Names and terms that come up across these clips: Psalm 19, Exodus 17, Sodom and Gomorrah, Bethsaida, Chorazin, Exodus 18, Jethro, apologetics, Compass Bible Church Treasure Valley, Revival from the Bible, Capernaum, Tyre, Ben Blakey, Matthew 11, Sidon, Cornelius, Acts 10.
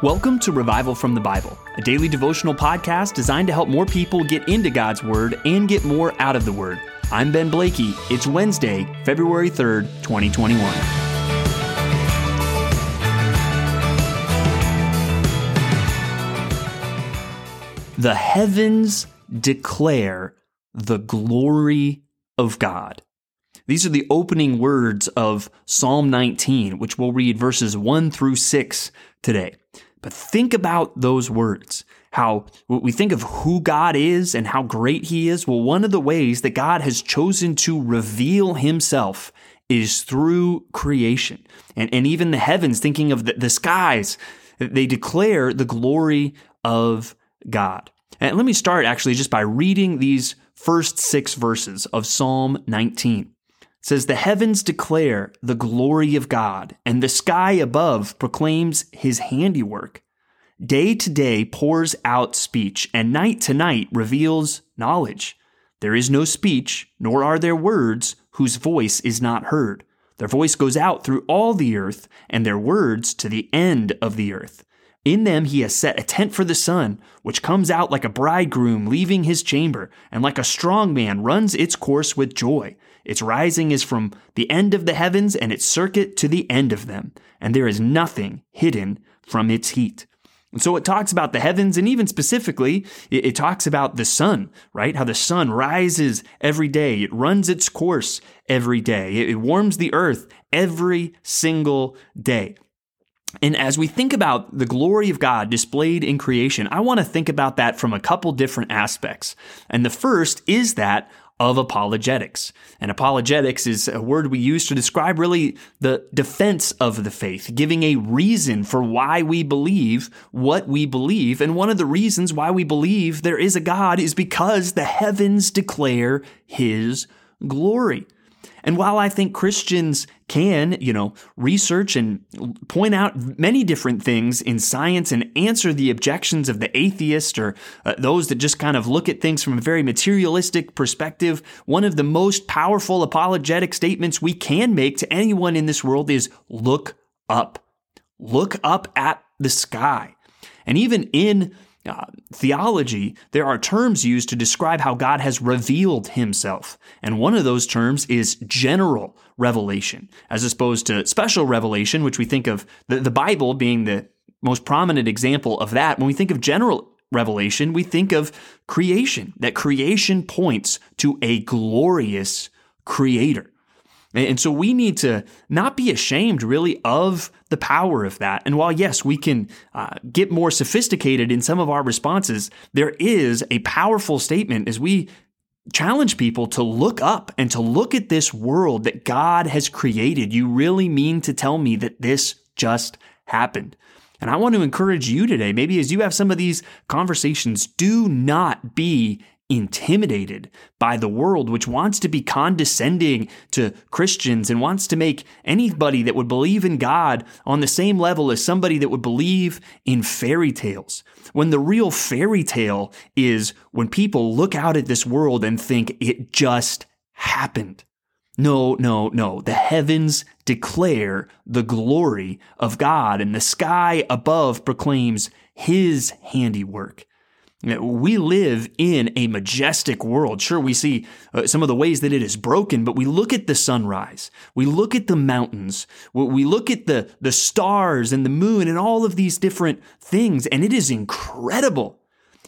Welcome to Revival from the Bible, a daily devotional podcast designed to help more people get into God's Word and get more out of the Word. I'm Ben Blakey. It's Wednesday, February 3rd, 2021. The heavens declare the glory of God. These are the opening words of Psalm 19, which we'll read verses 1 through 6 today. But think about those words, how we think of who God is and how great He is. Well, one of the ways that God has chosen to reveal Himself is through creation. And even the heavens, thinking of the skies, they declare the glory of God. And let me start actually just by reading these first six verses of Psalm 19. It says, "The heavens declare the glory of God, and the sky above proclaims His handiwork. Day to day pours out speech, and night to night reveals knowledge. There is no speech, nor are there words, whose voice is not heard. Their voice goes out through all the earth, and their words to the end of the earth. In them He has set a tent for the sun, which comes out like a bridegroom leaving his chamber, and like a strong man runs its course with joy. Its rising is from the end of the heavens, and its circuit to the end of them, and there is nothing hidden from its heat." And so it talks about the heavens, and even specifically, it talks about the sun, right? How the sun rises every day. It runs its course every day. It warms the earth every single day. And as we think about the glory of God displayed in creation, I want to think about that from a couple different aspects. And the first is that of apologetics. And apologetics is a word we use to describe really the defense of the faith, giving a reason for why we believe what we believe. And one of the reasons why we believe there is a God is because the heavens declare His glory. And while I think Christians can, research and point out many different things in science and answer the objections of the atheist or those that just kind of look at things from a very materialistic perspective, one of the most powerful apologetic statements we can make to anyone in this world is look up. Look up at the sky. And even in theology, there are terms used to describe how God has revealed Himself. And one of those terms is general revelation, as opposed to special revelation, which we think of the Bible being the most prominent example of that. When we think of general revelation, we think of creation, that creation points to a glorious Creator. And so we need to not be ashamed, really, of the power of that. And while, yes, we can get more sophisticated in some of our responses, there is a powerful statement as we challenge people to look up and to look at this world that God has created. You really mean to tell me that this just happened? And I want to encourage you today, maybe as you have some of these conversations, do not be intimidated by the world, which wants to be condescending to Christians and wants to make anybody that would believe in God on the same level as somebody that would believe in fairy tales. When the real fairy tale is when people look out at this world and think it just happened. No. The heavens declare the glory of God, and the sky above proclaims His handiwork. We live in a majestic world. Sure, we see some of the ways that it is broken, but we look at the sunrise. We look at the mountains. We look at the stars and the moon and all of these different things, and it is incredible.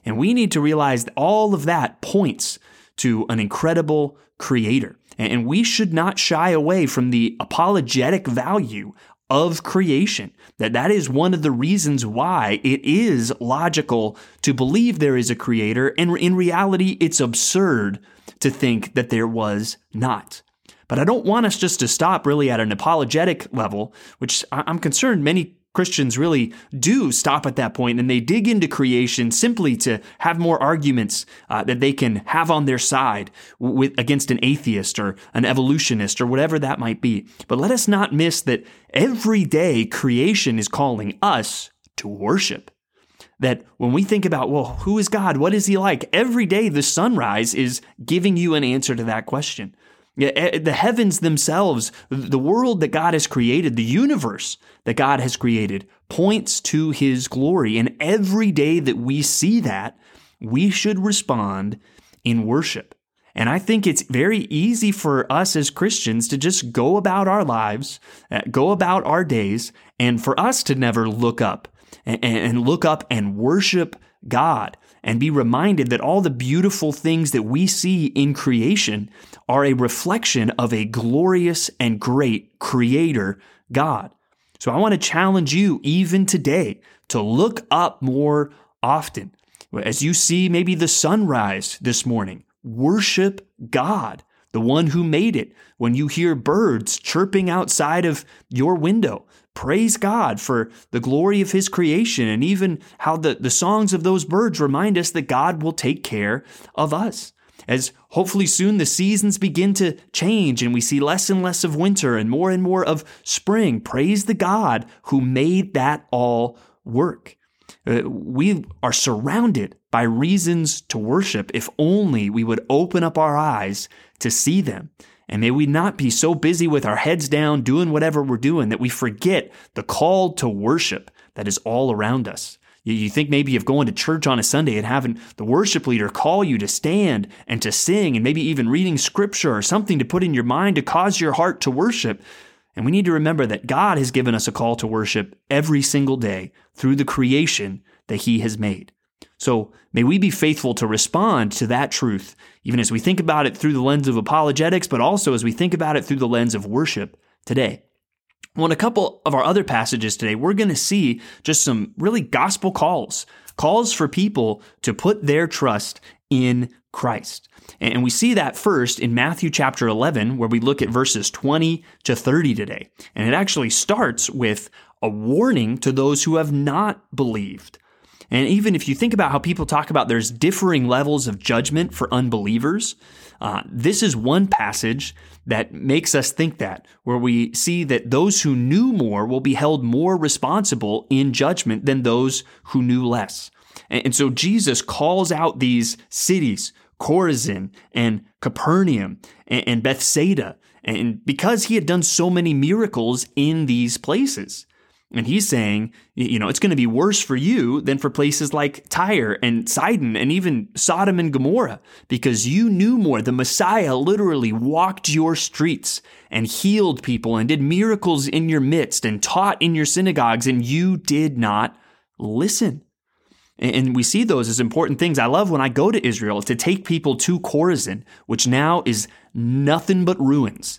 And we need to realize that all of that points to an incredible Creator. And we should not shy away from the apologetic value of creation, that is one of the reasons why it is logical to believe there is a Creator, and in reality, it's absurd to think that there was not. But I don't want us just to stop really at an apologetic level, which I'm concerned many Christians really do stop at that point, and they dig into creation simply to have more arguments that they can have on their side against an atheist or an evolutionist or whatever that might be. But let us not miss that every day creation is calling us to worship. That when we think about, well, who is God? What is He like? Every day the sunrise is giving you an answer to that question. The heavens themselves, the world that God has created, the universe that God has created, points to his glory. And every day that we see that, we should respond in worship. And I think it's very easy for us as Christians to just go about our lives, go about our days, and for us to never look up and look up and worship God and be reminded that all the beautiful things that we see in creation are a reflection of a glorious and great Creator God. So I want to challenge you even today to look up more often. As you see maybe the sunrise this morning, worship God, the one who made it. When you hear birds chirping outside of your window, praise God for the glory of his creation and even how the songs of those birds remind us that God will take care of us. As hopefully soon the seasons begin to change and we see less and less of winter and more of spring, praise the God who made that all work. We are surrounded by reasons to worship if only we would open up our eyes to see them. And may we not be so busy with our heads down doing whatever we're doing that we forget the call to worship that is all around us. You think maybe of going to church on a Sunday and having the worship leader call you to stand and to sing and maybe even reading scripture or something to put in your mind to cause your heart to worship. And we need to remember that God has given us a call to worship every single day through the creation that he has made. So may we be faithful to respond to that truth, even as we think about it through the lens of apologetics, but also as we think about it through the lens of worship today. Well, in a couple of our other passages today, we're going to see just some really gospel calls for people to put their trust in Christ. And we see that first in Matthew chapter 11, where we look at verses 20 to 30 today. And it actually starts with a warning to those who have not believed. And even if you think about how people talk about there's differing levels of judgment for unbelievers, this is one passage that makes us think that, where we see that those who knew more will be held more responsible in judgment than those who knew less. And so Jesus calls out these cities, Chorazin and Capernaum and Bethsaida, and because he had done so many miracles in these places. And he's saying, you know, it's going to be worse for you than for places like Tyre and Sidon and even Sodom and Gomorrah, because you knew more. The Messiah literally walked your streets and healed people and did miracles in your midst and taught in your synagogues, and you did not listen. And we see those as important things. I love when I go to Israel to take people to Chorazin, which now is nothing but ruins.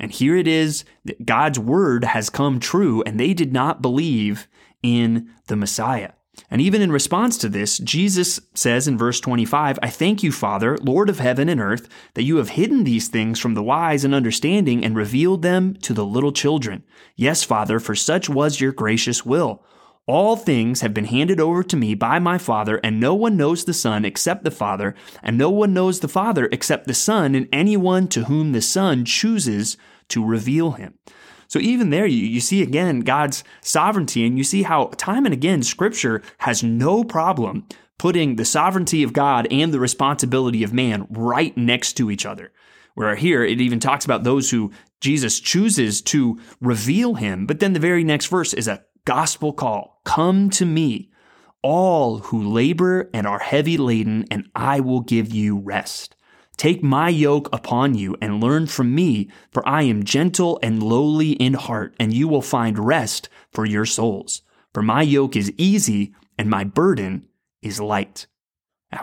And here it is that God's word has come true, and they did not believe in the Messiah. And even in response to this, Jesus says in verse 25, "I thank you, Father, Lord of heaven and earth, that you have hidden these things from the wise and understanding and revealed them to the little children. Yes, Father, for such was your gracious will. All things have been handed over to me by my Father, and no one knows the Son except the Father, and no one knows the Father except the Son, and anyone to whom the Son chooses to reveal him." So even there, you see again God's sovereignty, and you see how time and again Scripture has no problem putting the sovereignty of God and the responsibility of man right next to each other. Where here, it even talks about those who Jesus chooses to reveal him, but then the very next verse is a gospel call. "Come to me, all who labor and are heavy laden, and I will give you rest. Take my yoke upon you and learn from me, for I am gentle and lowly in heart, and you will find rest for your souls. For my yoke is easy and my burden is light."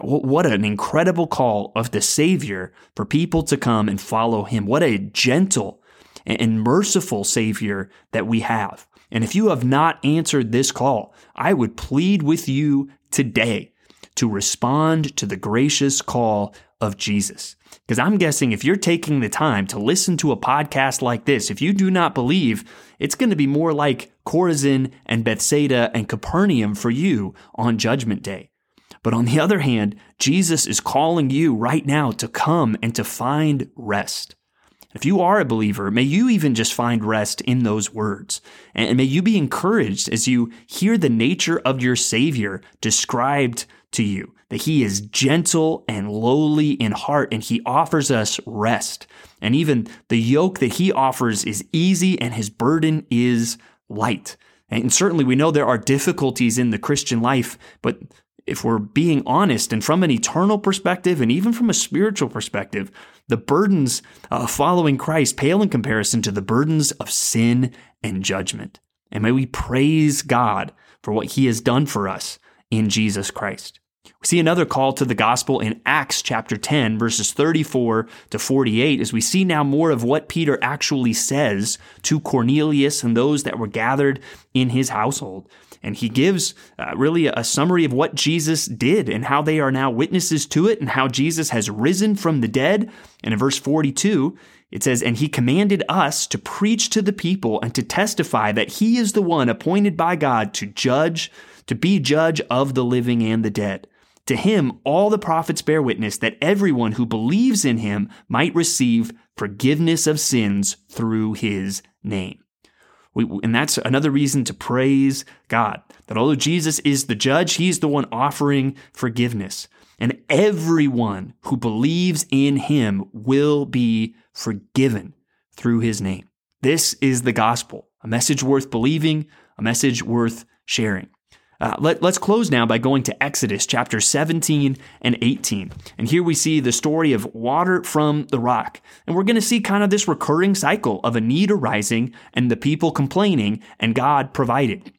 What an incredible call of the Savior for people to come and follow him. What a gentle and merciful Savior that we have. And if you have not answered this call, I would plead with you today to respond to the gracious call of Jesus. Because I'm guessing if you're taking the time to listen to a podcast like this, if you do not believe, it's going to be more like Chorazin and Bethsaida and Capernaum for you on Judgment Day. But on the other hand, Jesus is calling you right now to come and to find rest. If you are a believer, may you even just find rest in those words. And may you be encouraged as you hear the nature of your Savior described to you. that he is gentle and lowly in heart, and he offers us rest. And even the yoke that he offers is easy and his burden is light. And certainly we know there are difficulties in the Christian life, but if we're being honest and from an eternal perspective and even from a spiritual perspective, the burdens of following Christ pale in comparison to the burdens of sin and judgment. And may we praise God for what he has done for us in Jesus Christ. We see another call to the gospel in Acts chapter 10, verses 34 to 48, as we see now more of what Peter actually says to Cornelius and those that were gathered in his household. And he gives really a summary of what Jesus did and how they are now witnesses to it and how Jesus has risen from the dead. And in verse 42, it says, "And he commanded us to preach to the people and to testify that he is the one appointed by God to judge, to be judge of the living and the dead. To him, all the prophets bear witness that everyone who believes in him might receive forgiveness of sins through his name." And that's another reason to praise God, that although Jesus is the judge, he's the one offering forgiveness. And everyone who believes in him will be forgiven through his name. This is the gospel, a message worth believing, a message worth sharing. Let's close now by going to Exodus chapter 17 and 18. And here we see the story of water from the rock. And we're going to see kind of this recurring cycle of a need arising and the people complaining and God provided.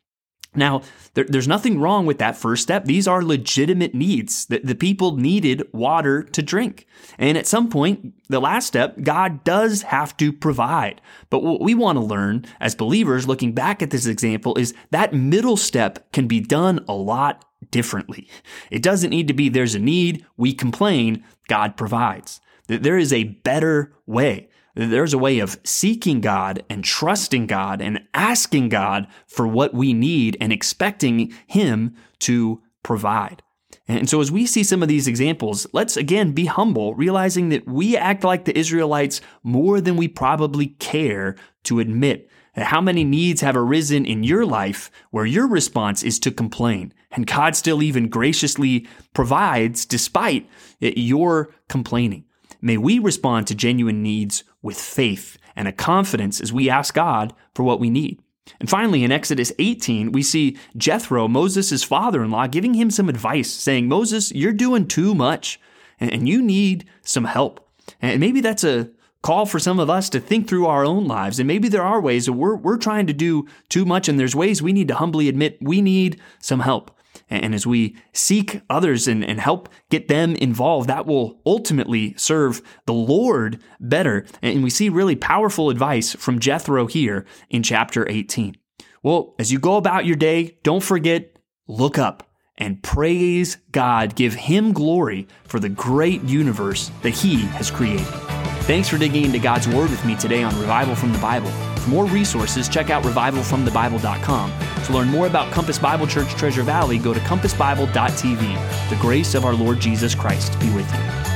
Now, there's nothing wrong with that first step. These are legitimate needs. The people needed water to drink. And at some point, the last step, God does have to provide. But what we want to learn as believers looking back at this example is that middle step can be done a lot differently. It doesn't need to be there's a need, we complain, God provides. There is a better way. There's a way of seeking God and trusting God and asking God for what we need and expecting him to provide. And so as we see some of these examples, let's again be humble, realizing that we act like the Israelites more than we probably care to admit. How many needs have arisen in your life where your response is to complain, and God still even graciously provides despite your complaining? May we respond to genuine needs with faith and a confidence as we ask God for what we need. And finally, in Exodus 18, we see Jethro, Moses' father-in-law, giving him some advice, saying, "Moses, you're doing too much, and you need some help." And maybe that's a call for some of us to think through our own lives. And maybe there are ways that we're trying to do too much, and there's ways we need to humbly admit we need some help. And as we seek others and help get them involved, that will ultimately serve the Lord better. And we see really powerful advice from Jethro here in chapter 18. Well, as you go about your day, don't forget, look up and praise God. Give him glory for the great universe that he has created. Thanks for digging into God's Word with me today on Revival from the Bible. For more resources, check out revivalfromthebible.com. To learn more about Compass Bible Church Treasure Valley, go to compassbible.tv. The grace of our Lord Jesus Christ be with you.